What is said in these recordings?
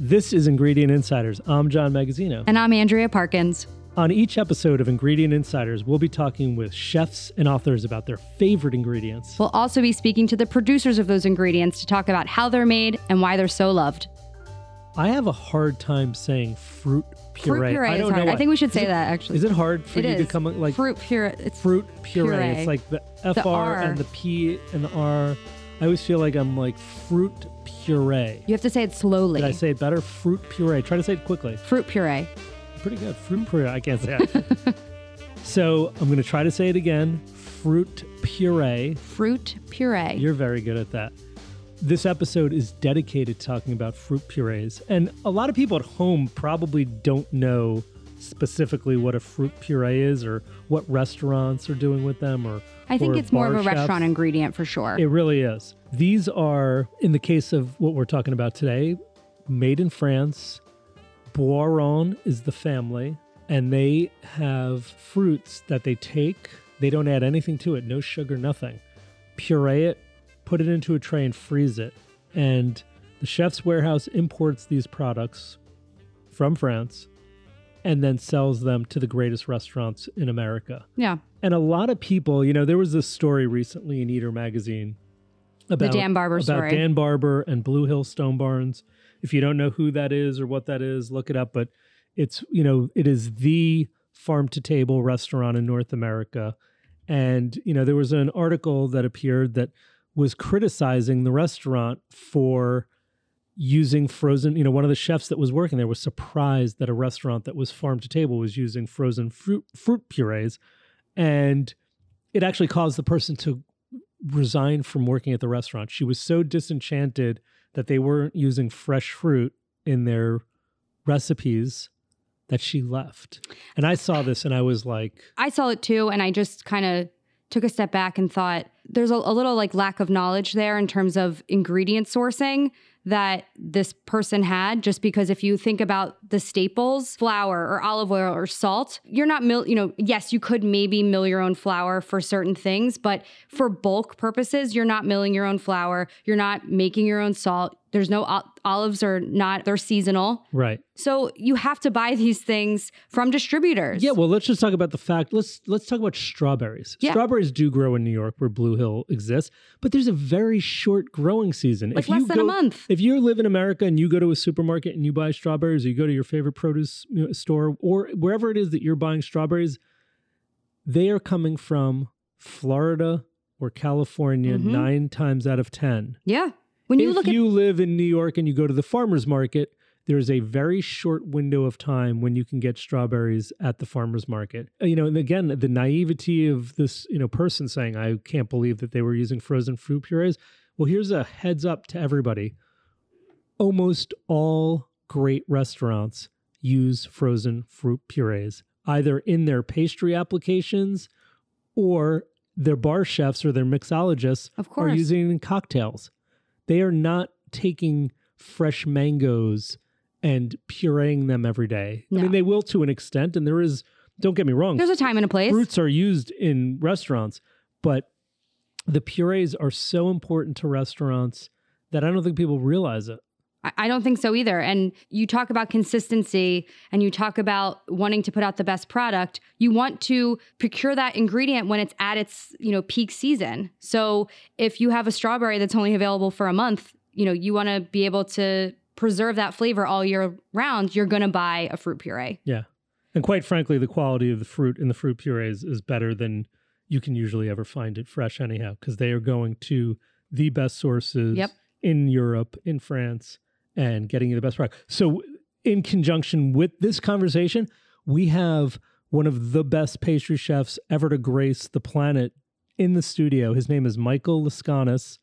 This is Ingredient Insiders. I'm John Magazzino. And I'm Andrea Parkins. On each episode of Ingredient Insiders, we'll be talking with chefs and authors about their favorite ingredients. We'll also be speaking to the producers of those ingredients to talk about how they're made and why they're so loved. I have a hard time saying fruit puree. Fruit puree is hard. I think we should say that, actually. Is it hard for you to come up like... Fruit puree. It's fruit puree. It's like the FR and the P and the R. I always feel like I'm like fruit puree. You have to say it slowly. Did I say it better? Fruit puree. Try to say it quickly. Fruit puree. Pretty good. Fruit puree. I can't say it. So I'm going to try to say it again. Fruit puree. Fruit puree. You're very good at that. This episode is dedicated to talking about fruit purees. And a lot of people at home probably don't know specifically what a fruit puree is or what restaurants are doing with them or I think it's more of a restaurant ingredient for sure. It really is. These are, in the case of what we're talking about today, made in France. Boiron is the family, and they have fruits that they take. They don't add anything to it, no sugar, nothing. Puree it, put it into a tray and freeze it. And the Chef's Warehouse imports these products from France and then sells them to the greatest restaurants in America. Yeah. And a lot of people, you know, there was this story recently in Eater magazine about the Dan Barber story. About Dan Barber and Blue Hill Stone Barns. If you don't know who that is or what that is, look it up. But it's, you know, it is the farm-to-table restaurant in North America. And, you know, there was an article that appeared that was criticizing the restaurant for using frozen, you know, one of the chefs that was working there was surprised that a restaurant that was farm-to-table was using frozen fruit purees. And it actually caused the person to resign from working at the restaurant. She was so disenchanted that they weren't using fresh fruit in their recipes that she left. And I saw this and I was like... I saw it too. And I just kind of took a step back and thought there's a little like lack of knowledge there in terms of ingredient sourcing that this person had, just because if you think about the staples, flour or olive oil or salt, you're not, yes, you could maybe mill your own flour for certain things, but for bulk purposes, you're not milling your own flour. You're not making your own salt. There's no, olives are not, they're seasonal. Right. So you have to buy these things from distributors. Yeah, well, let's just talk about the fact, let's talk about strawberries. Yeah. Strawberries do grow in New York where Blue Hill exists, but there's a very short growing season. Like less than a month. If you live in America and you go to a supermarket and you buy strawberries, or you go to your favorite produce store or wherever it is that you're buying strawberries, they are coming from Florida or California 9 times out of 10. Yeah. If you live in New York and you go to the farmer's market, there's a very short window of time when you can get strawberries at the farmer's market. You know, and again, the naivety of this, you know, person saying, I can't believe that they were using frozen fruit purees. Well, here's a heads up to everybody. Almost all great restaurants use frozen fruit purees, either in their pastry applications or their bar chefs or their mixologists are using it in cocktails. They are not taking fresh mangoes and pureeing them every day. No. I mean, they will to an extent, and there is, don't get me wrong. There's a time and a place. Fruits are used in restaurants, but the purees are so important to restaurants that I don't think people realize it. I don't think so either. And you talk about consistency and you talk about wanting to put out the best product. You want to procure that ingredient when it's at its, you know, peak season. So if you have a strawberry that's only available for a month, you know, you want to be able to preserve that flavor all year round. You're going to buy a fruit puree. Yeah. And quite frankly, the quality of the fruit in the fruit purees is better than you can usually ever find it fresh anyhow, because they are going to the best sources in Europe, in France, and getting you the best product. So in conjunction with this conversation, we have one of the best pastry chefs ever to grace the planet in the studio. His name is Michael Laiskonis.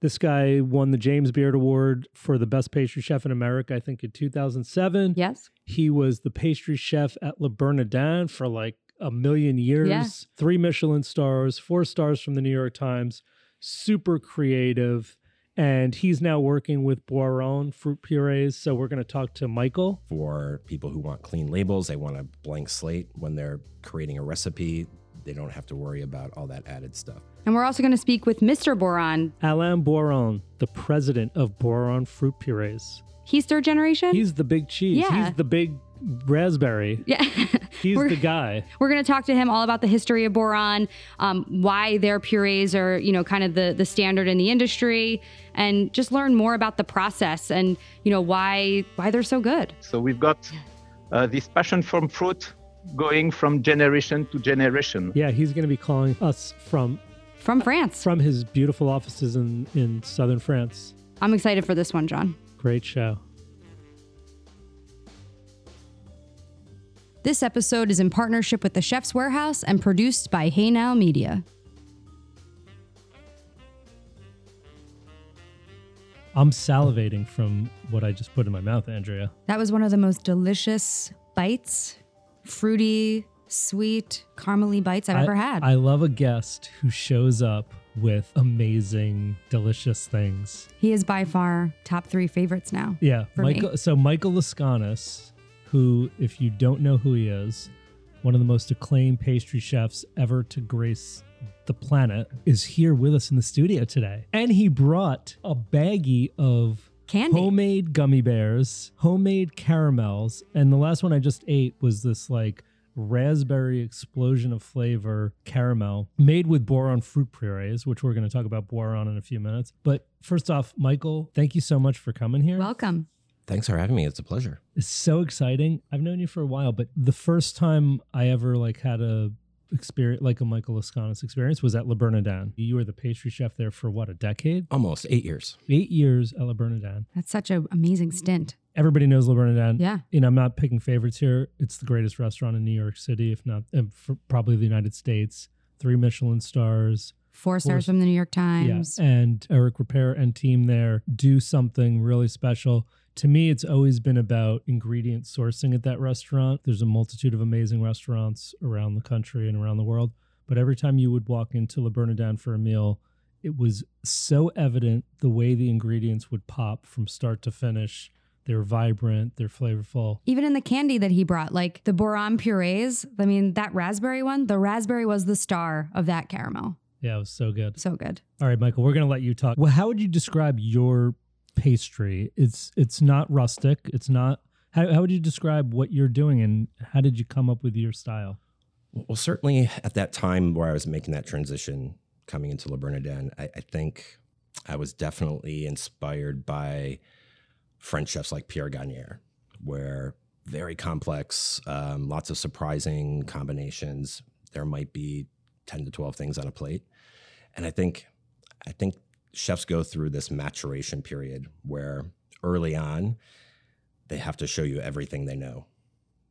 This guy won the James Beard Award for the best pastry chef in America, I think in 2007. Yes. He was the pastry chef at Le Bernardin for like 1,000,000 years. Yeah. 3 Michelin stars, 4 stars from the New York Times, super creative. And he's now working with Boiron fruit purees. So we're going to talk to Michael. For people who want clean labels, they want a blank slate when they're creating a recipe. They don't have to worry about all that added stuff. And we're also going to speak with Mr. Boiron. Alain Boiron, the president of Boiron fruit purees. He's third generation? He's the big cheese. Yeah. He's the big raspberry. Yeah. He's the guy. We're going to talk to him all about the history of Boiron, why their purees are, you know, kind of the standard in the industry, and just learn more about the process and, you know, why they're so good. So we've got this passion from fruit going from generation to generation. Yeah, he's going to be calling us from France. From his beautiful offices in southern France. I'm excited for this one, John. Great show. This episode is in partnership with The Chefs' Warehouse and produced by Hey Now Media. I'm salivating from what I just put in my mouth, Andrea. That was one of the most delicious bites, fruity, sweet, caramely bites I've ever had. I love a guest who shows up with amazing, delicious things. He is by far top three favorites now. Yeah. So Michael Laiskonis, who, if you don't know who he is, one of the most acclaimed pastry chefs ever to grace the planet, is here with us in the studio today. And he brought a baggie of candy. Homemade gummy bears, homemade caramels, and the last one I just ate was this like raspberry explosion of flavor caramel made with Boiron fruit purees, which we're going to talk about Boiron in a few minutes. But first off, Michael, thank you so much for coming here. Welcome. Thanks for having me. It's a pleasure. It's so exciting. I've known you for a while, but the first time I ever like had a experience like a Michael Laiskonis experience was at Le Bernardin. You were the pastry chef there for what, a decade? Almost 8 years. 8 years at Le Bernardin. That's such an amazing stint. Everybody knows Le Bernardin. Yeah. And I'm not picking favorites here. It's the greatest restaurant in New York City, if not probably the United States. 3 Michelin stars. 4 stars from the New York Times. Yeah. And Eric Ripert and team there do something really special. To me, it's always been about ingredient sourcing at that restaurant. There's a multitude of amazing restaurants around the country and around the world. But every time you would walk into Le Bernardin for a meal, it was so evident the way the ingredients would pop from start to finish. They're vibrant, they're flavorful. Even in the candy that he brought, like the Boiron purees, I mean, that raspberry one, the raspberry was the star of that caramel. Yeah, it was so good. So good. All right, Michael, we're going to let you talk. Well, how would you describe your pastry? It's not rustic. It's not, how would you describe what you're doing and how did you come up with your style? Well, certainly at that time where I was making that transition coming into Le Bernardin, I think I was definitely inspired by French chefs like Pierre Gagnaire, where very complex, lots of surprising combinations. There might be 10 to 12 things on a plate. And I think chefs go through this maturation period where early on they have to show you everything they know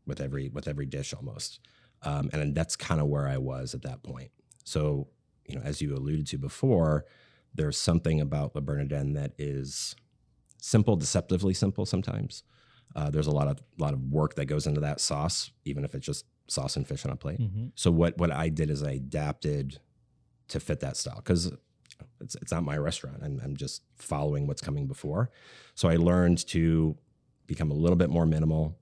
with every dish almost. And that's kind of where I was at that point. So, you know, as you alluded to before, there's something about Le Bernardin that is simple, deceptively simple sometimes. There's a lot of work that goes into that sauce, even if it's just sauce and fish on a plate. Mm-hmm. So what I did is I adapted to fit that style because it's not my restaurant. I'm just following what's coming before. So I learned to become a little bit more minimal,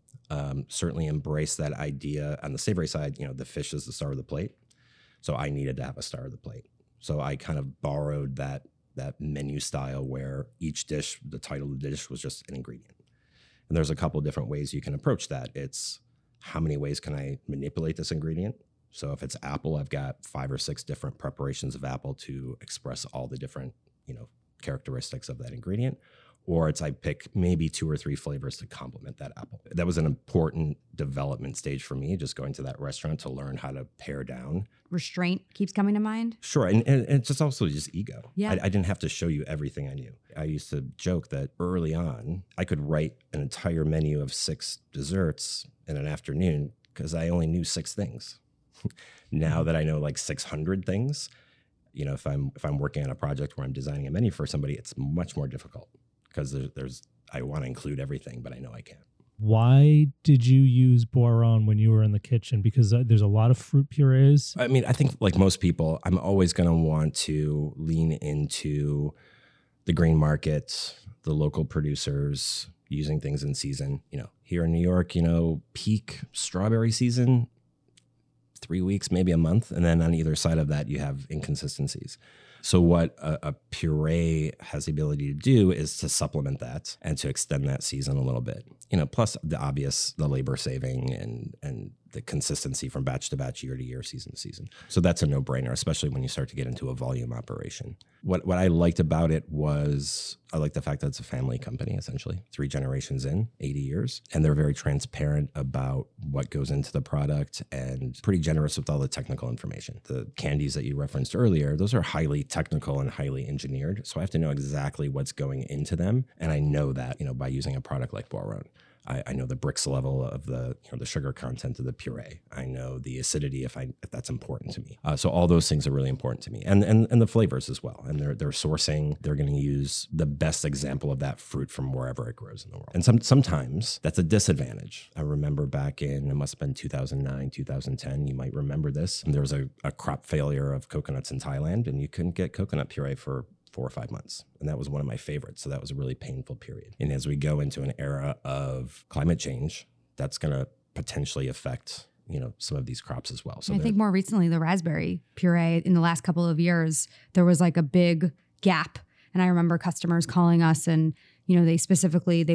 certainly embrace that idea. On the savory side, you know, the fish is the star of the plate. So I needed to have a star of the plate. So I kind of borrowed that menu style where each dish, the title of the dish was just an ingredient. And there's a couple of different ways you can approach that. It's how many ways can I manipulate this ingredient? So if it's apple, I've got 5 or 6 different preparations of apple to express all the different, you know, characteristics of that ingredient. Or it's I pick maybe 2 or 3 flavors to complement that apple. That was an important development stage for me, just going to that restaurant to learn how to pare down. Restraint keeps coming to mind. Sure. And it's just also just ego. Yeah. I didn't have to show you everything I knew. I used to joke that early on, I could write an entire menu of 6 desserts in an afternoon because I only knew 6 things. Now that I know like 600 things, you know, if I'm working on a project where I'm designing a menu for somebody, it's much more difficult. Because I want to include everything, but I know I can't. Why did you use Boiron when you were in the kitchen? Because there's a lot of fruit purees. I mean, I think like most people, I'm always going to want to lean into the green market, the local producers, using things in season. You know, here in New York, you know, peak strawberry season, 3 weeks, maybe a month. And then on either side of that, you have inconsistencies. So what a puree has the ability to do is to supplement that and to extend that season a little bit. You know, plus the obvious, the labor saving and the consistency from batch to batch, year to year, season to season. So that's a no-brainer, especially when you start to get into a volume operation. What I liked about it was I liked the fact that it's a family company, essentially, 3 generations in, 80 years. And they're very transparent about what goes into the product and pretty generous with all the technical information. The candies that you referenced earlier, those are highly technical and highly engineered. So I have to know exactly what's going into them. And I know that, you know, by using a product like Boiron. I know the Brix level of the, you know, the sugar content of the puree. I know the acidity if that's important to me. So all those things are really important to me, and the flavors as well. And they're sourcing. They're going to use the best example of that fruit from wherever it grows in the world. And sometimes that's a disadvantage. I remember back in, it must have been 2009, 2010. You might remember this. And there was a crop failure of coconuts in Thailand, and you couldn't get coconut puree for 4 or 5 months. And that was one of my favorites. So that was a really painful period. And as we go into an era of climate change, that's going to potentially affect, you know, some of these crops as well. So I think more recently, the raspberry puree in the last couple of years, there was like a big gap. And I remember customers calling us and, you know, they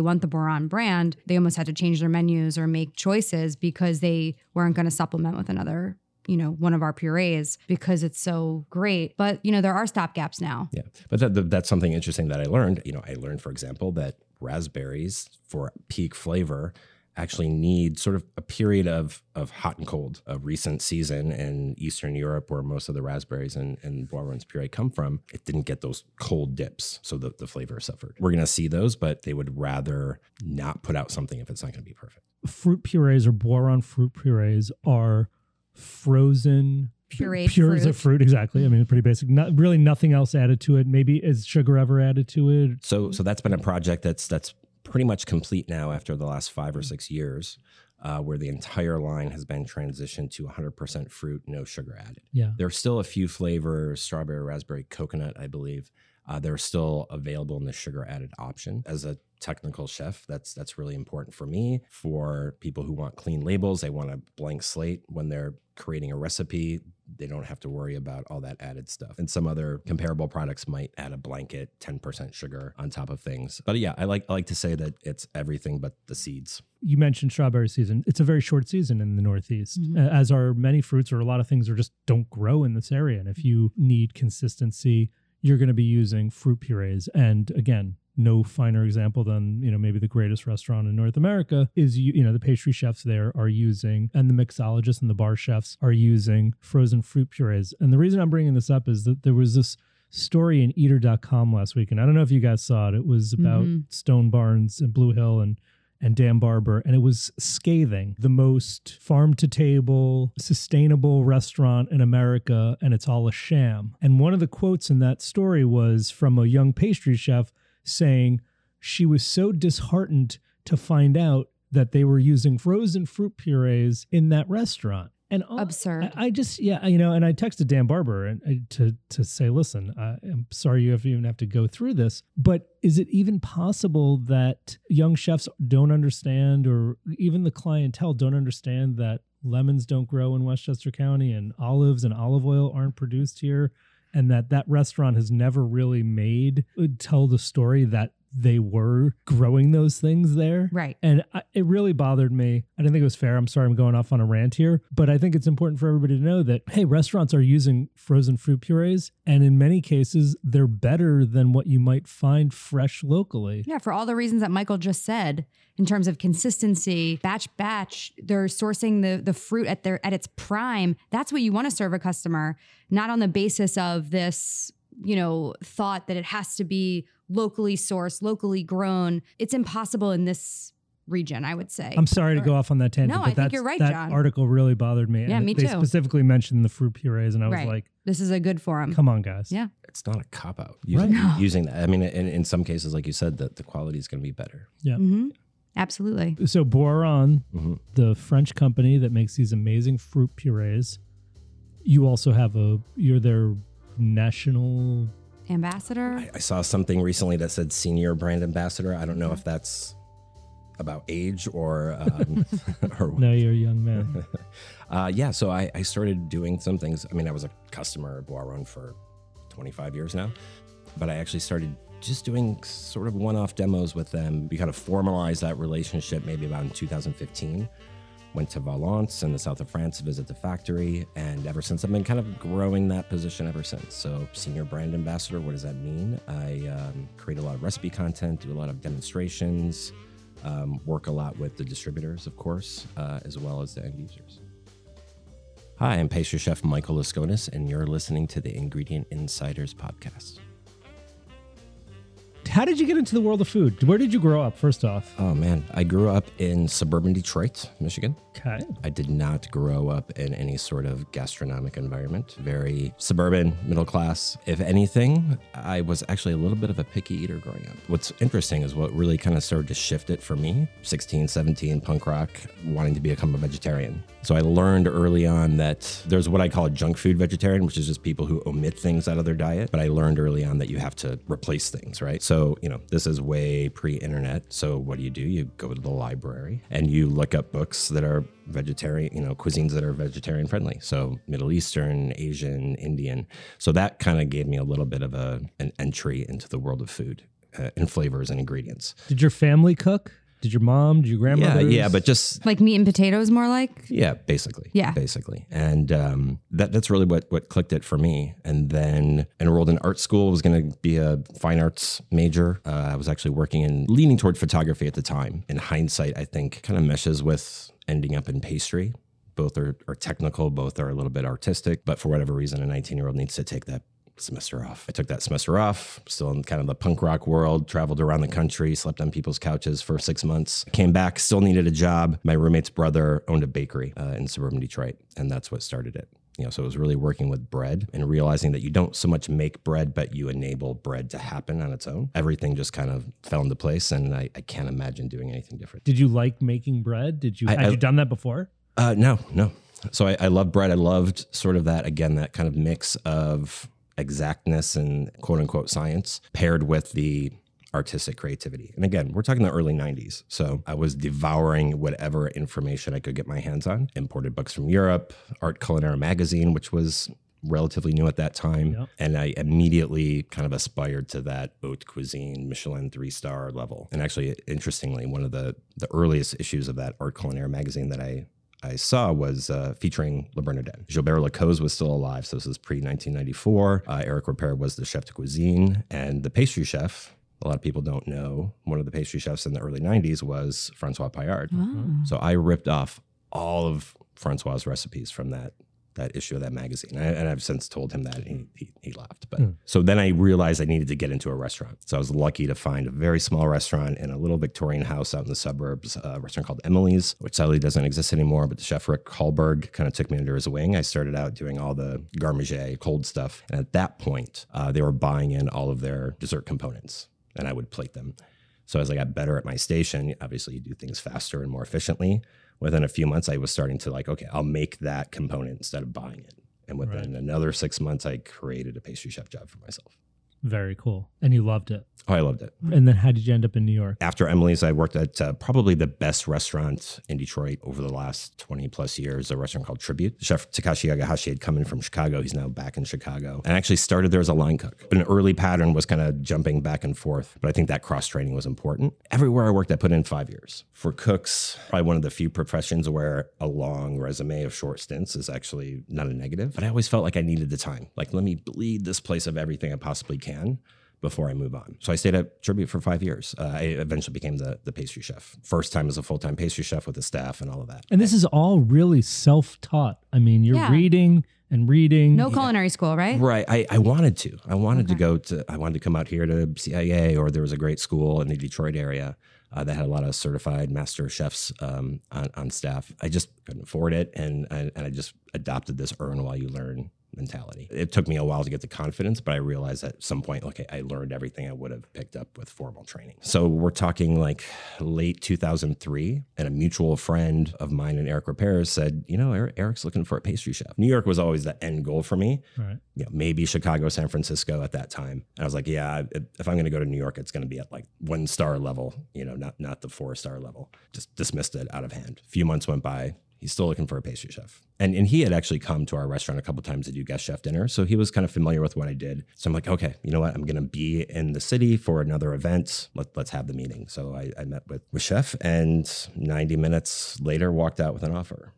want the Boiron brand. They almost had to change their menus or make choices because they weren't going to supplement with another, you know, one of our purees because it's so great. But, you know, there are stop gaps now. Yeah. But that's something interesting that I learned. You know, I learned, for example, that raspberries for peak flavor actually need sort of a period of hot and cold. A recent season in Eastern Europe where most of the raspberries and Boiron's puree come from, it didn't get those cold dips, so the flavor suffered. We're going to see those, but they would rather not put out something if it's not going to be perfect. Fruit purees or Boiron fruit purees are frozen pures of fruit, exactly. I mean, pretty basic. Not really nothing else added to it. Maybe is sugar ever added to it? So that's been a project that's pretty much complete now after the last 5 or 6 years, where the entire line has been transitioned to 100% fruit, no sugar added. Yeah, there are still a few flavors: strawberry, raspberry, coconut, I believe. They're still available in the sugar added option. As a technical chef, that's really important for me. For people who want clean labels, they want a blank slate when they're creating a recipe. They don't have to worry about all that added stuff. And some other comparable products might add a blanket 10% sugar on top of things. But yeah, I like to say that it's everything but the seeds. You mentioned strawberry season. It's a very short season in the Northeast, mm-hmm. as are many fruits, or a lot of things are just don't grow in this area. And if you need consistency, you're going to be using fruit purees. And again, no finer example than, you know, maybe the greatest restaurant in North America is, you know, the pastry chefs there are using, and the mixologists and the bar chefs are using frozen fruit purees. And the reason I'm bringing this up is that there was this story in Eater.com last week, and I don't know if you guys saw it. It was about Stone Barns and Blue Hill and Dan Barber, and it was scathing. The most farm-to-table, sustainable restaurant in America, and it's all a sham. And one of the quotes in that story was from a young pastry chef saying she was so disheartened to find out that they were using frozen fruit purees in that restaurant. And absurd. I just, yeah, you know, and I texted Dan Barber and to say, listen, I'm sorry you even have to go through this, but is it even possible that young chefs don't understand, or even the clientele don't understand, that lemons don't grow in Westchester County and olives and olive oil aren't produced here? And that restaurant has never really tell the story that they were growing those things there. Right. And it really bothered me. I didn't think it was fair. I'm sorry I'm going off on a rant here, but I think it's important for everybody to know that, hey, restaurants are using frozen fruit purees, and in many cases, they're better than what you might find fresh locally. Yeah, for all the reasons that Michael just said, in terms of consistency, batch, they're sourcing the fruit at its prime. That's what you want to serve a customer, not on the basis of this, you know, thought that it has to be locally sourced, locally grown. It's impossible in this region, I would say. I'm sorry to go off on that tangent. No, but I think you're right, John. That article really bothered me. Yeah, and me too. They specifically mentioned the fruit purees, and I was like, this is a good forum. Come on, guys. Yeah. It's not a cop-out using that. I mean, in some cases, like you said, the quality is going to be better. Yeah. Mm-hmm. Absolutely. So Boiron, the French company that makes these amazing fruit purees, you also have you're their national ambassador. I saw something recently that said senior brand ambassador. I don't know if that's about age or or what. No, you're a young man. So I started doing some things. I mean, I was a customer of Boiron for 25 years now. But I actually started just doing sort of one-off demos with them. We kind of formalized that relationship maybe about in 2015. Went to Valence in the south of France to visit the factory. And ever since, I've been kind of growing that position ever since. So senior brand ambassador, what does that mean? I create a lot of recipe content, do a lot of demonstrations, work a lot with the distributors, of course, as well as the end users. Hi, I'm pastry chef Michael Laiskonis, and you're listening to the Ingredient Insiders podcast. How did you get into the world of food? Where did you grow up, first off? Oh, man. I grew up in suburban Detroit, Michigan. Okay. I did not grow up in any sort of gastronomic environment. Very suburban, middle class. If anything, I was actually a little bit of a picky eater growing up. What's interesting is what really kind of started to shift it for me. 16, 17, punk rock, wanting to become a vegetarian. So I learned early on that there's what I call a junk food vegetarian, which is just people who omit things out of their diet. But I learned early on that you have to replace things, right? So, you know, this is way pre-internet. So what do? You go to the library and you look up books that are vegetarian, you know, cuisines that are vegetarian friendly. So Middle Eastern, Asian, Indian. So that kind of gave me a little bit of an entry into the world of food and flavors and ingredients. Did your family cook? Did your mom? Did your grandmother? Yeah, but just... Like meat and potatoes more like? Yeah, basically. Yeah. Basically. And that's really what clicked it for me. And then enrolled in art school. I was going to be a fine arts major. I was actually leaning toward photography at the time. In hindsight, I think kind of meshes with ending up in pastry. Both are technical. Both are a little bit artistic. But for whatever reason, a 19-year-old needs to take that semester off. I took that semester off, still in kind of the punk rock world, traveled around the country, slept on people's couches for 6 months, came back, still needed a job. My roommate's brother owned a bakery in suburban Detroit, and that's what started it. You know, so it was really working with bread and realizing that you don't so much make bread, but you enable bread to happen on its own. Everything just kind of fell into place, and I can't imagine doing anything different. Did you like making bread? Had you done that before? No. So I love bread. I loved sort of that, again, that kind of mix of exactness and quote unquote science paired with the artistic creativity. And again, we're talking the early 90s. So I was devouring whatever information I could get my hands on. Imported books from Europe, Art Culinaire magazine, which was relatively new at that time. Yep. And I immediately kind of aspired to that haute cuisine, Michelin 3-star level. And actually, interestingly, one of the earliest issues of that Art Culinaire magazine that I saw was featuring Le Bernardin. Gilbert Le Coze was still alive, so this is pre-1994. Eric Ripert was the chef de cuisine, and the pastry chef, a lot of people don't know, one of the pastry chefs in the early 90s was François Payard. Wow. So I ripped off all of Francois's recipes from that issue of that magazine. And I've since told him that, and he laughed. But So then I realized I needed to get into a restaurant. So I was lucky to find a very small restaurant in a little Victorian house out in the suburbs, a restaurant called Emily's, which sadly doesn't exist anymore. But the chef Rick Hallberg kind of took me under his wing. I started out doing all the garmage, cold stuff. And at that point, they were buying in all of their dessert components, and I would plate them. So as I got better at my station, obviously you do things faster and more efficiently. Within a few months, I was starting to I'll make that component instead of buying it. And within another 6 months, I created a pastry chef job for myself. Very cool. And you loved it. Oh, I loved it. And then how did you end up in New York? After Emily's, I worked at probably the best restaurant in Detroit over the last 20 plus years, a restaurant called Tribute. Chef Takashi Yagahashi had come in from Chicago. He's now back in Chicago. And I actually started there as a line cook. An early pattern was kind of jumping back and forth, but I think that cross-training was important. Everywhere I worked, I put in 5 years. For cooks, probably one of the few professions where a long resume of short stints is actually not a negative. But I always felt like I needed the time. Like, let me bleed this place of everything I possibly can before I move on. So I stayed at Tribute for 5 years. I eventually became the pastry chef. First time as a full-time pastry chef with the staff and all of that. And this is all really self-taught. I mean, you're reading and reading. No culinary school, right? Right. I wanted to come out here to CIA, or there was a great school in the Detroit area that had a lot of certified master chefs on staff. I just couldn't afford it. And I just adopted this earn while you learn mentality. It took me a while to get the confidence, but I realized at some point, I learned everything I would have picked up with formal training. So we're talking late 2003, and a mutual friend of mine and Eric Ripert said, you know, Eric's looking for a pastry chef. New York was always the end goal for me. Right. You know, maybe Chicago, San Francisco at that time. And I was like, yeah, if I'm going to go to New York, it's going to be at 1-star level, you know, not the 4-star level. Just dismissed it out of hand. A few months went by. He's still looking for a pastry chef. And he had actually come to our restaurant a couple of times to do guest chef dinner. So he was kind of familiar with what I did. So I'm like, okay, you know what? I'm going to be in the city for another event. Let's have the meeting. So I met with Chef, and 90 minutes later walked out with an offer.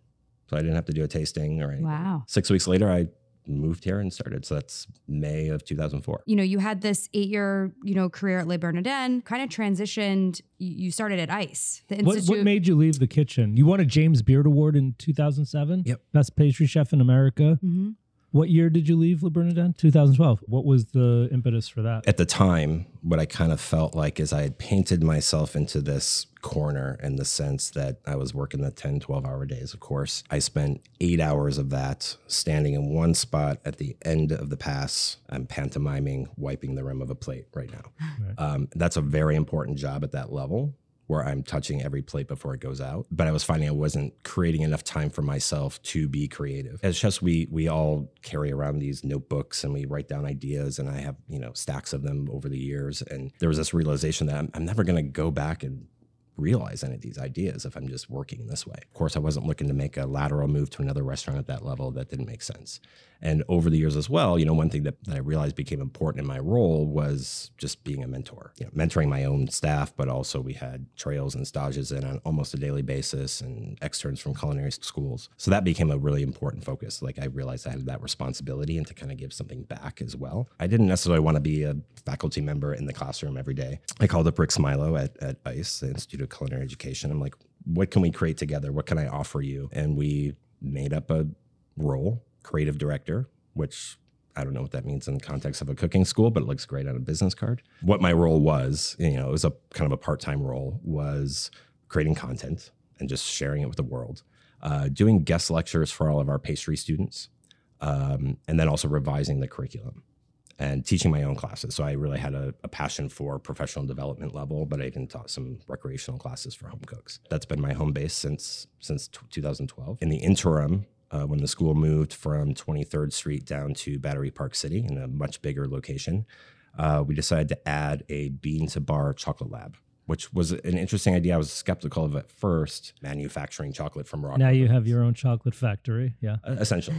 So I didn't have to do a tasting or anything. Wow. 6 weeks later, I moved here and started. So that's May of 2004. You know, you had this 8-year, career at Le Bernardin, kind of transitioned. You started at ICE. The Institute. What made you leave the kitchen? You won a James Beard Award in 2007. Yep. Best pastry chef in America. Mm-hmm. What year did you leave Le Bernardin? 2012. What was the impetus for that? At the time, what I kind of felt like is I had painted myself into this corner in the sense that I was working the 10, 12-hour days, of course. I spent 8 hours of that standing in one spot at the end of the pass. I'm pantomiming, wiping the rim of a plate right now. Right. That's a very important job at that level, where I'm touching every plate before it goes out. But I was finding I wasn't creating enough time for myself to be creative. As chefs, we all carry around these notebooks and we write down ideas, and I have, stacks of them over the years. And there was this realization that I'm never gonna go back and realize any of these ideas if I'm just working this way. Of course, I wasn't looking to make a lateral move to another restaurant at that level. That didn't make sense. And over the years as well, one thing that I realized became important in my role was just being a mentor, mentoring my own staff, but also we had trails and stages in on almost a daily basis and externs from culinary schools. So that became a really important focus. Like, I realized I had that responsibility and to kind of give something back as well. I didn't necessarily want to be a faculty member in the classroom every day. I called up Rick Smilo at ICE, the Institute of Culinary Education. I'm like, what can we create together? What can I offer you? And we made up a role, creative director, which I don't know what that means in the context of a cooking school, but it looks great on a business card. What my role was, it was a kind of a part-time role, was creating content and just sharing it with the world, doing guest lectures for all of our pastry students, and then also revising the curriculum and teaching my own classes. So I really had a passion for professional development level, but I even taught some recreational classes for home cooks. That's been my home base since 2012. In the interim, when the school moved from 23rd Street down to Battery Park City in a much bigger location, we decided to add a bean-to-bar chocolate lab, which was an interesting idea. I was skeptical of at first, manufacturing chocolate from raw. Now you have your own chocolate factory, yeah. Essentially.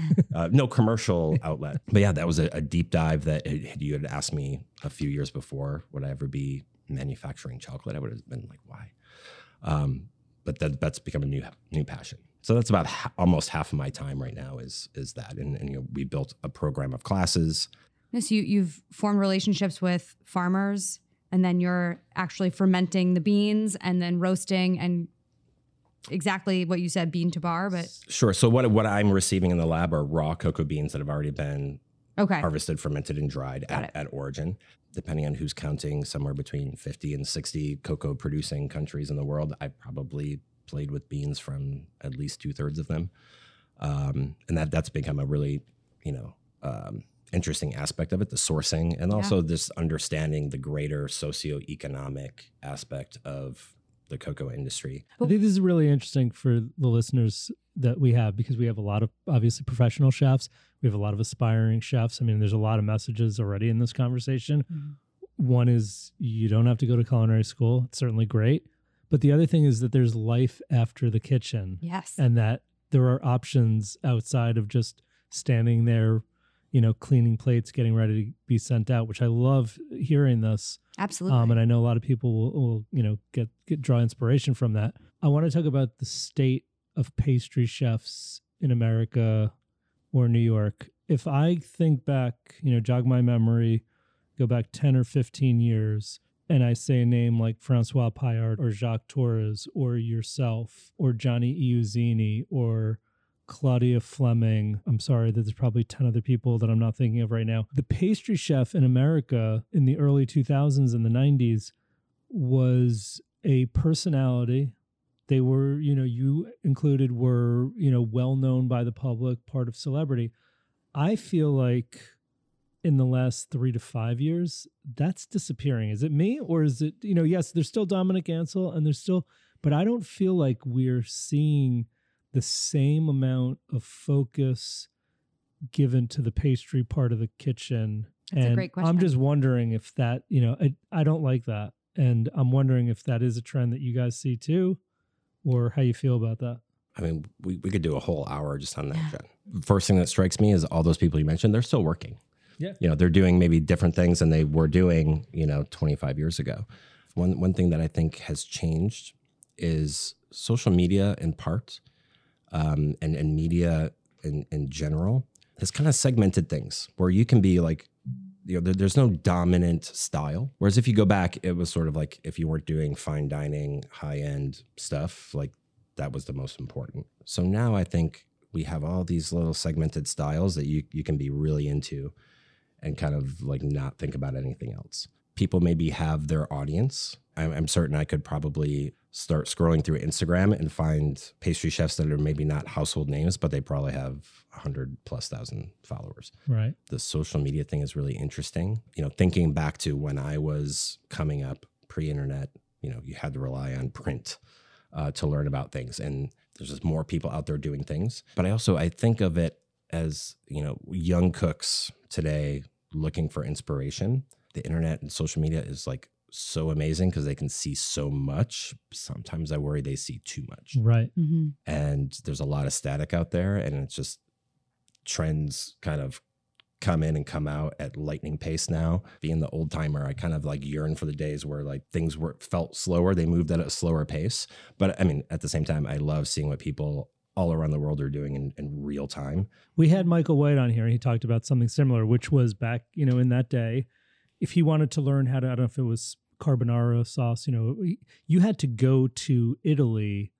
No commercial outlet. But yeah, that was a deep dive that you had asked me a few years before, would I ever be manufacturing chocolate? I would have been like, why? But that's become a new passion. So that's about almost half of my time right now is that. And we built a program of classes. Yes, you've formed relationships with farmers, and then you're actually fermenting the beans and then roasting, and exactly what you said, bean to bar. But sure. So what I'm receiving in the lab are raw cocoa beans that have already been harvested, fermented, and dried at origin. Depending on who's counting, somewhere between 50 and 60 cocoa producing countries in the world. I probably played with beans from at least 2/3 of them. And that's become a really, interesting aspect of it, the sourcing, and also this understanding the greater socioeconomic aspect of the cocoa industry. I think this is really interesting for the listeners that we have, because we have a lot of obviously professional chefs. We have a lot of aspiring chefs. I mean, there's a lot of messages already in this conversation. Mm-hmm. One is you don't have to go to culinary school. It's certainly great. But the other thing is that there's life after the kitchen. Yes. And that there are options outside of just standing there, cleaning plates, getting ready to be sent out, which I love hearing this. Absolutely. And I know a lot of people will draw inspiration from that. I want to talk about the state of pastry chefs in America or New York. If I think back, jog my memory, go back 10 or 15 years, and I say a name like François Payard or Jacques Torres or yourself or Johnny Iuzzini or Claudia Fleming. I'm sorry that there's probably 10 other people that I'm not thinking of right now. The pastry chef in America in the early 2000s and the 90s was a personality. They were, you included, were, well known by the public, part of celebrity. I feel like in the last 3 to 5 years, that's disappearing. Is it me, or is it, yes, there's still Dominic Ansel and there's still, but I don't feel like we're seeing the same amount of focus given to the pastry part of the kitchen. That's a great question. I'm just wondering if that, I don't like that. And I'm wondering if that is a trend that you guys see too, or how you feel about that. I mean, we could do a whole hour just on that. Yeah. First thing that strikes me is all those people you mentioned, they're still working. Yeah. You know, they're doing maybe different things than they were doing, you know, 25 years ago. One thing that I think has changed is social media in part, and media in general has kind of segmented things where you can be like, you know, there's no dominant style. Whereas if you go back, it was sort of like if you weren't doing fine dining, high end stuff, like that was the most important. So now I think we have all these little segmented styles that you can be really into and kind of like not think about anything else. People maybe have their audience. I'm certain I could probably start scrolling through Instagram and find pastry chefs that are maybe not household names, but they probably have 100,000+ followers. Right. The social media thing is really interesting. You know, thinking back to when I was coming up pre-internet, you know, you had to rely on print to learn about things. And there's just more people out there doing things. But I think of it as, you know, young cooks today looking for inspiration. The internet and social media is like so amazing because they can see so much. Sometimes I worry they see too much. Right. Mm-hmm. And there's a lot of static out there, and it's just trends kind of come in and come out at lightning pace now. Being the old timer, I kind of like yearn for the days where like things felt slower. They moved at a slower pace. But I mean, at the same time, I love seeing what people all around the world are doing in real time. We had Michael White on here, and he talked about something similar, which was back, you know, in that day, if he wanted to learn how to, I don't know if it was carbonara sauce, you know, you had to go to Italy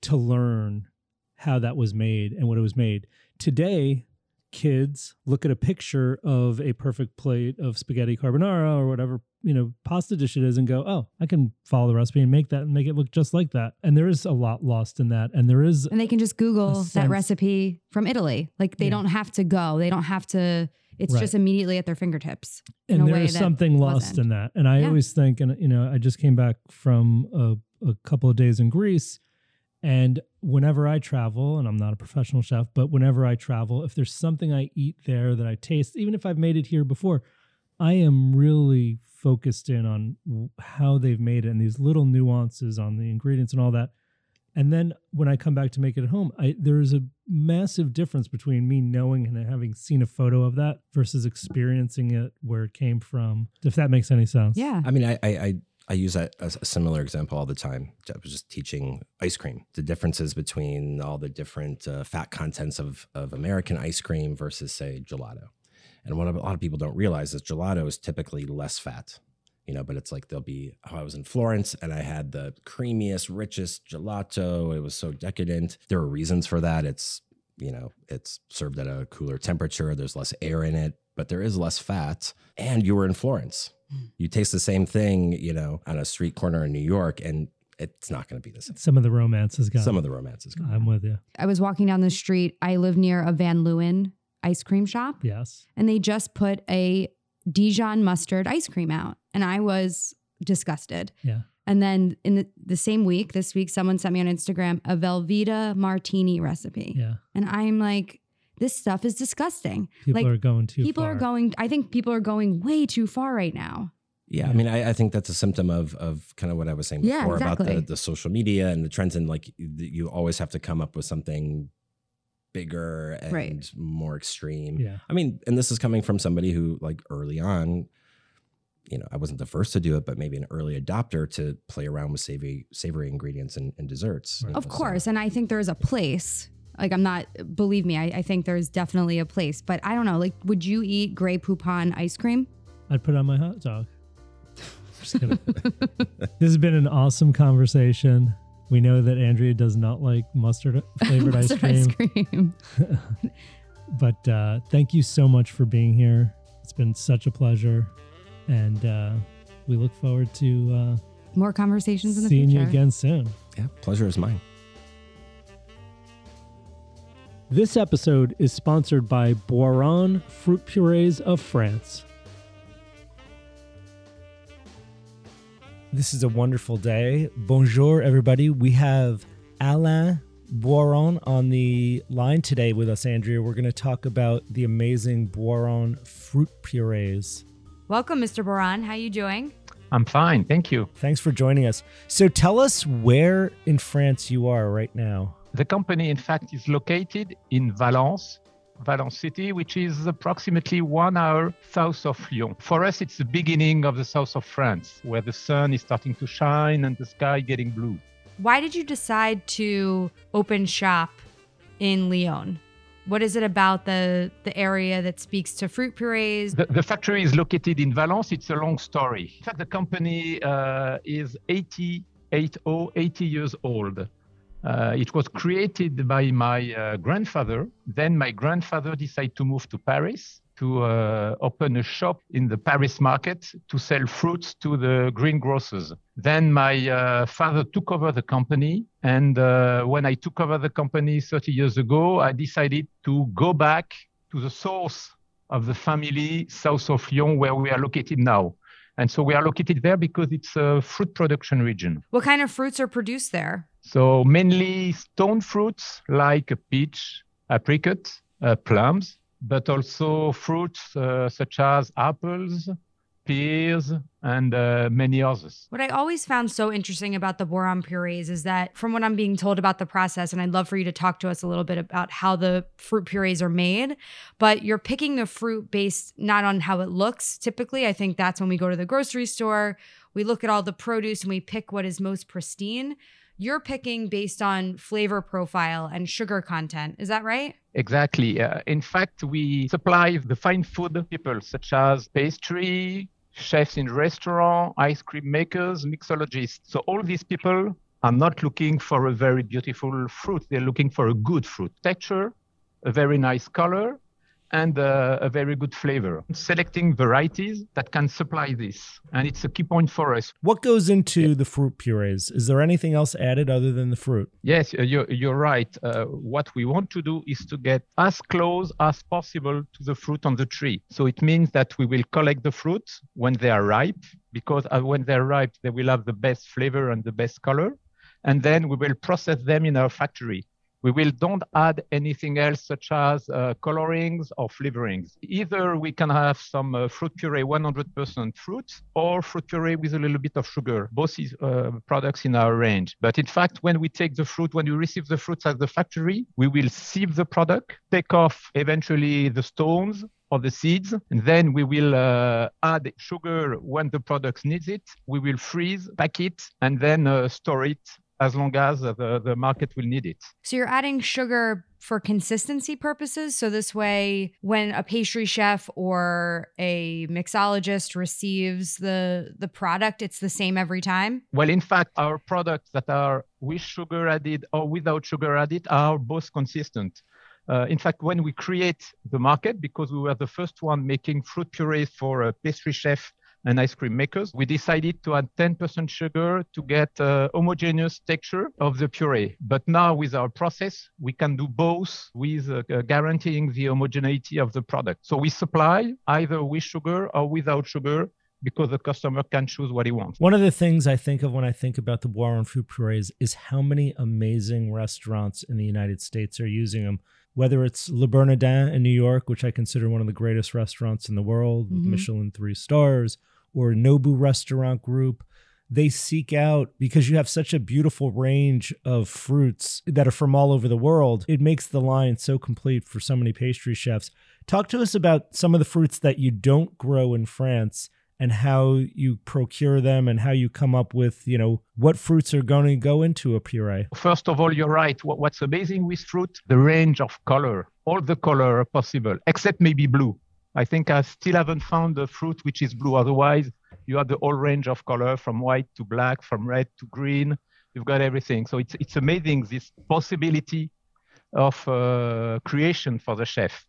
to learn how that was made and what it was made. Today, kids look at a picture of a perfect plate of spaghetti carbonara or whatever, you know, pasta dish it is and go, oh, I can follow the recipe and make that and make it look just like that. And there is a lot lost in that. And there is. And they can just Google that recipe from Italy. Like they don't have to go. They don't have to. It's right. Just immediately at their fingertips. And there's something lost in that. And I always think, and you know, I just came back from a couple of days in Greece. And whenever I travel, and I'm not a professional chef, but whenever I travel, if there's something I eat there that I taste, even if I've made it here before, I am really focused in on how they've made it and these little nuances on the ingredients and all that. And then when I come back to make it at home, there's a massive difference between me knowing and having seen a photo of that versus experiencing it where it came from, if that makes any sense. Yeah. I mean, I use that as a similar example all the time. I was just teaching ice cream, the differences between all the different fat contents of American ice cream versus, say, gelato. And what a lot of people don't realize is gelato is typically less fat, you know, but it's like I was in Florence and I had the creamiest, richest gelato. It was so decadent. There are reasons for that. It's, you know, it's served at a cooler temperature. There's less air in it, but there is less fat. And you were in Florence. You taste the same thing, you know, on a street corner in New York, and it's not going to be the same. Some of the romance is gone. I'm with you. I was walking down the street. I live near a Van Leeuwen ice cream shop. Yes. And they just put a Dijon mustard ice cream out, and I was disgusted. Yeah. And then in the same week, this week, someone sent me on Instagram a Velveeta martini recipe. Yeah. And I'm like, this stuff is disgusting. I think people are going way too far right now. Yeah. I mean, I think that's a symptom of kind of what I was saying before about the social media and the trends, and like you always have to come up with something bigger and more extreme. Yeah. I mean, and this is coming from somebody who, like, early on, you know, I wasn't the first to do it, but maybe an early adopter to play around with savory ingredients and desserts. Right. Of course. And I think there is a place. Like, I'm not, believe me, I think there's definitely a place, but I don't know. Like, would you eat Grey Poupon ice cream? I'd put it on my hot dog. Just kidding. This has been an awesome conversation. We know that Andrea does not like mustard flavored ice cream. But thank you so much for being here. It's been such a pleasure. And we look forward to more conversations in the future. Seeing you again soon. Yeah, pleasure is mine. This episode is sponsored by Boiron Fruit Purees of France. This is a wonderful day. Bonjour, everybody. We have Alain Boiron on the line today with us, Andrea. We're going to talk about the amazing Boiron Fruit Purees. Welcome, Mr. Boiron. How are you doing? I'm fine. Thank you. Thanks for joining us. So tell us where in France you are right now. The company, in fact, is located in Valence City, which is approximately 1 hour south of Lyon. For us, it's the beginning of the south of France, where the sun is starting to shine and the sky getting blue. Why did you decide to open shop in Lyon? What is it about the area that speaks to fruit purees? The factory is located in Valence. It's a long story. In fact, the company is 80 years old. It was created by my grandfather. Then my grandfather decided to move to Paris to open a shop in the Paris market to sell fruits to the greengrocers. Then my father took over the company. And when I took over the company 30 years ago, I decided to go back to the source of the family, south of Lyon, where we are located now. And so we are located there because it's a fruit production region. What kind of fruits are produced there? So mainly stone fruits like a peach, apricot, plums, but also fruits such as apples, pears, and many others. What I always found so interesting about the Boiron purees is that, from what I'm being told about the process, and I'd love for you to talk to us a little bit about how the fruit purees are made, but you're picking the fruit based not on how it looks. Typically, I think that's when we go to the grocery store, we look at all the produce and we pick what is most pristine. You're picking based on flavor profile and sugar content. Is that right? Exactly. In fact, we supply the fine food people, such as pastry, chefs in restaurant, ice cream makers, mixologists. So all these people are not looking for a very beautiful fruit. They're looking for a good fruit texture, a very nice color, and a very good flavor. Selecting varieties that can supply this. And it's a key point for us. What goes into the fruit purees? Is there anything else added other than the fruit? Yes, you're right. What we want to do is to get as close as possible to the fruit on the tree. So it means that we will collect the fruit when they are ripe, because when they're ripe, they will have the best flavor and the best color. And then we will process them in our factory. We will don't add anything else such as colorings or flavorings. Either we can have some fruit puree, 100% fruit, or fruit puree with a little bit of sugar, both products in our range. But in fact, when we take the fruit, when you receive the fruits at the factory, we will sieve the product, take off eventually the stones or the seeds, and then we will add sugar when the product needs it. We will freeze, pack it, and then store it as long as the market will need it. So you're adding sugar for consistency purposes. So this way, when a pastry chef or a mixologist receives the product, it's the same every time? Well, in fact, our products that are with sugar added or without sugar added are both consistent. In fact, when we create the market, because we were the first one making fruit purees for a pastry chef and ice cream makers, we decided to add 10% sugar to get a homogeneous texture of the puree. But now with our process, we can do both with guaranteeing the homogeneity of the product. So we supply either with sugar or without sugar, because the customer can choose what he wants. One of the things I think of when I think about the Boiron fruit purees is how many amazing restaurants in the United States are using them. Whether it's Le Bernardin in New York, which I consider one of the greatest restaurants in the world, with Michelin 3 stars, or Nobu Restaurant Group, they seek out, because you have such a beautiful range of fruits that are from all over the world, it makes the line so complete for so many pastry chefs. Talk to us about some of the fruits that you don't grow in France and how you procure them and how you come up with, you know, what fruits are going to go into a puree. First of all, you're right. What's amazing with fruit, the range of color, all the color possible, except maybe blue. I think I still haven't found a fruit which is blue. Otherwise, you have the whole range of color, from white to black, from red to green. You've got everything. So it's amazing, this possibility of creation for the chef.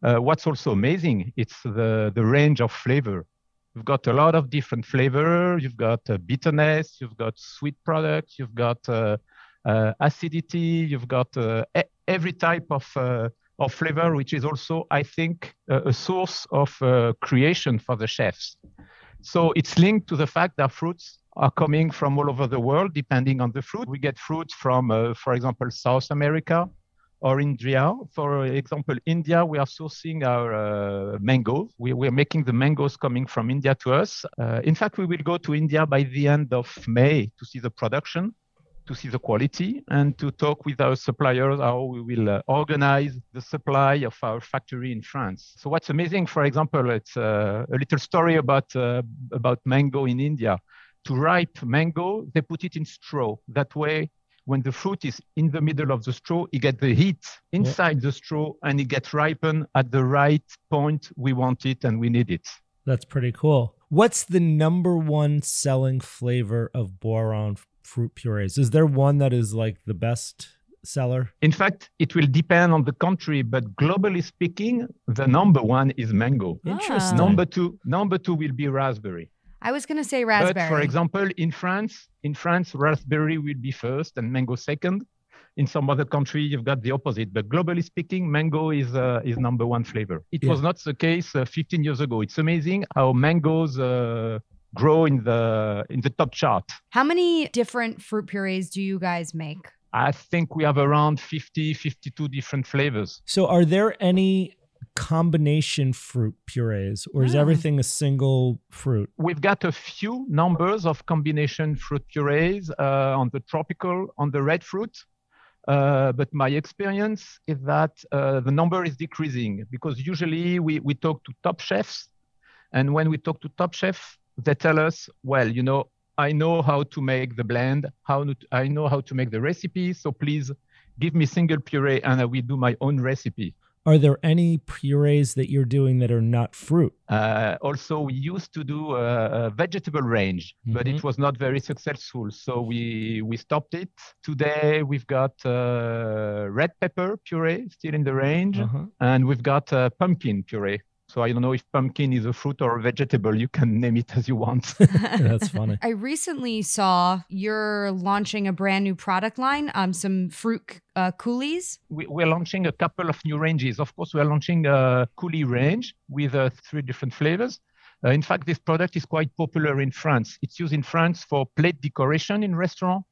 What's also amazing, it's the range of flavor. You've got a lot of different flavor. You've got bitterness, you've got sweet products, you've got acidity, you've got every type of flavor, which is also, I think, a source of creation for the chefs. So it's linked to the fact that fruits are coming from all over the world, depending on the fruit. We get fruits from, for example, South America or India. For example, India, we are sourcing our mangoes. We're making the mangoes coming from India to us. In fact, we will go to India by the end of May to see the production. to see the quality and to talk with our suppliers how we will organize the supply of our factory in France. So what's amazing, for example, it's a little story about mango in India. To ripe mango, they put it in straw. That way, when the fruit is in the middle of the straw, you get the heat inside the straw and it gets ripened at the right point we want it and we need it. That's pretty cool. What's the number one selling flavor of Boiron fruit purees? Is there one that is like the best seller? In fact, it will depend on the country, but globally speaking, the number one is mango. Interesting. Number two will be raspberry. I was going to say raspberry. But for example, in France, raspberry will be first and mango second. In some other country, you've got the opposite. But globally speaking, mango is number one flavor. It was not the case 15 years ago. It's amazing how mangoes grow in the top chart. How many different fruit purees do you guys make? I think we have around 52 different flavors. So are there any combination fruit purees, or is everything a single fruit? We've got a few numbers of combination fruit purees on the tropical, on the red fruit. But my experience is that the number is decreasing because usually we talk to top chefs. And when we talk to top chefs, they tell us, well, you know, I know how to make the blend, I know how to make the recipe. So please give me single puree and I will do my own recipe. Are there any purees that you're doing that are not fruit? Also, we used to do a vegetable range, but it was not very successful. So we stopped it. Today, we've got red pepper puree still in the range, and we've got pumpkin puree. So I don't know if pumpkin is a fruit or a vegetable. You can name it as you want. That's funny. I recently saw you're launching a brand new product line, some fruit coulis. We're launching a couple of new ranges. Of course, we're launching a coulis range with 3 different flavors. In fact, this product is quite popular in France. It's used in France for plate decoration in restaurants.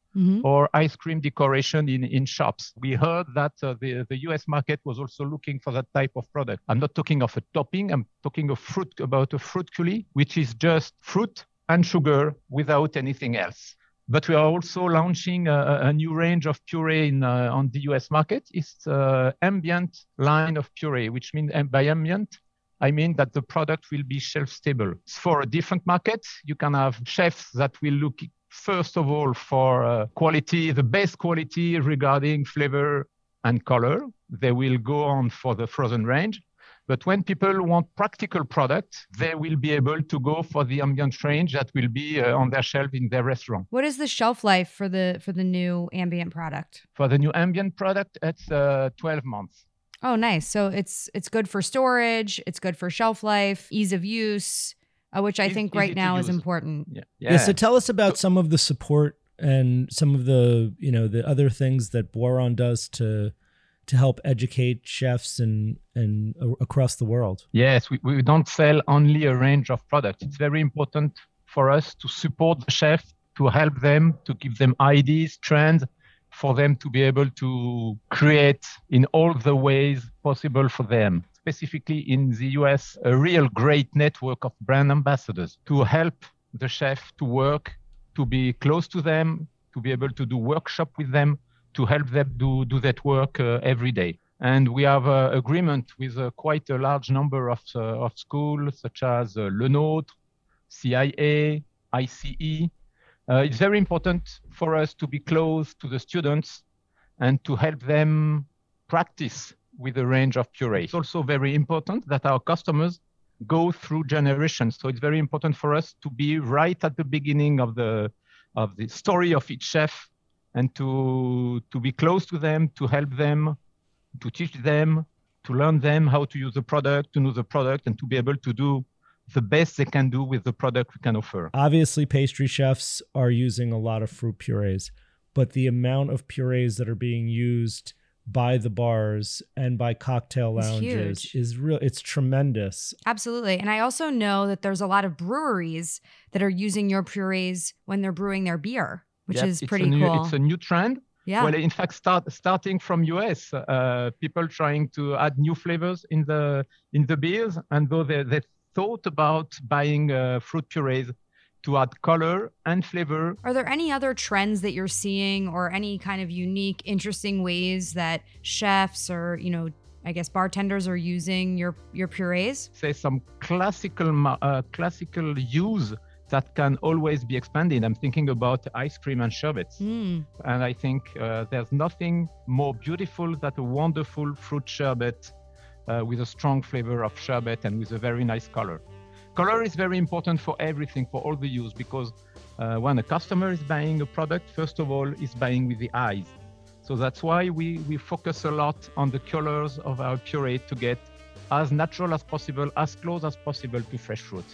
Or ice cream decoration in shops. We heard that the US market was also looking for that type of product. I'm not talking of a topping. I'm talking about a fruit coulis, which is just fruit and sugar without anything else. But we are also launching a new range of puree on the US market. It's ambient line of puree, which means by ambient, I mean that the product will be shelf stable. For a different market, you can have chefs that will look first of all, for quality, the best quality regarding flavor and color. They will go on for the frozen range. But when people want practical products, they will be able to go for the ambient range that will be on their shelf in their restaurant. What is the shelf life for the new ambient product? For the new ambient product, it's 12 months. Oh, nice. So it's good for storage. It's good for shelf life, ease of use. Which I think right now is important. Yeah. So tell us about some of the support and some of the, you know, the other things that Boiron does to help educate chefs and across the world. Yes, we don't sell only a range of products. It's very important for us to support the chef, to help them, to give them ideas, trends, for them to be able to create in all the ways possible for them. Specifically in the US, a real great network of brand ambassadors to help the chef to work, to be close to them, to be able to do workshop with them, to help them do that work every day. And we have agreement with quite a large number of schools, such as Le Nôtre, CIA, ICE. It's very important for us to be close to the students and to help them practice with a range of purees. It's also very important that our customers go through generations. So it's very important for us to be right at the beginning of the story of each chef and to be close to them, to help them, to teach them, to learn them how to use the product, to know the product, and to be able to do the best they can do with the product we can offer. Obviously, pastry chefs are using a lot of fruit purees, but the amount of purees that are being used by the bars and by cocktail lounges is real. It's tremendous. Absolutely. And I also know that there's a lot of breweries that are using your purees when they're brewing their beer, which is pretty cool. It's a new trend. Yeah. Well, in fact, starting from US, people trying to add new flavors in the beers. And though they thought about buying fruit purees, to add color and flavor. Are there any other trends that you're seeing or any kind of unique, interesting ways that chefs or, you know, I guess bartenders are using your purees? Say some classical use that can always be expanded. I'm thinking about ice cream and sherbets. Mm. And I think there's nothing more beautiful than a wonderful fruit sherbet with a strong flavor of sherbet and with a very nice color. Color is very important for everything, for all the use, because when a customer is buying a product, first of all, he's buying with the eyes. So that's why we focus a lot on the colors of our puree to get as natural as possible, as close as possible to fresh fruit.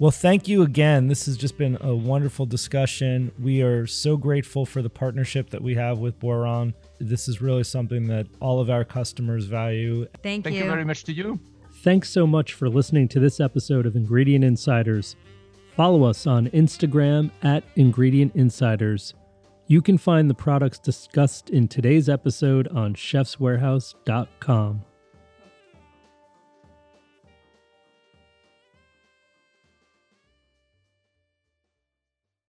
Well, thank you again. This has just been a wonderful discussion. We are so grateful for the partnership that we have with Boiron. This is really something that all of our customers value. Thank you. Thank you very much to you. Thanks so much for listening to this episode of Ingredient Insiders. Follow us on Instagram at Ingredient Insiders. You can find the products discussed in today's episode on chefswarehouse.com.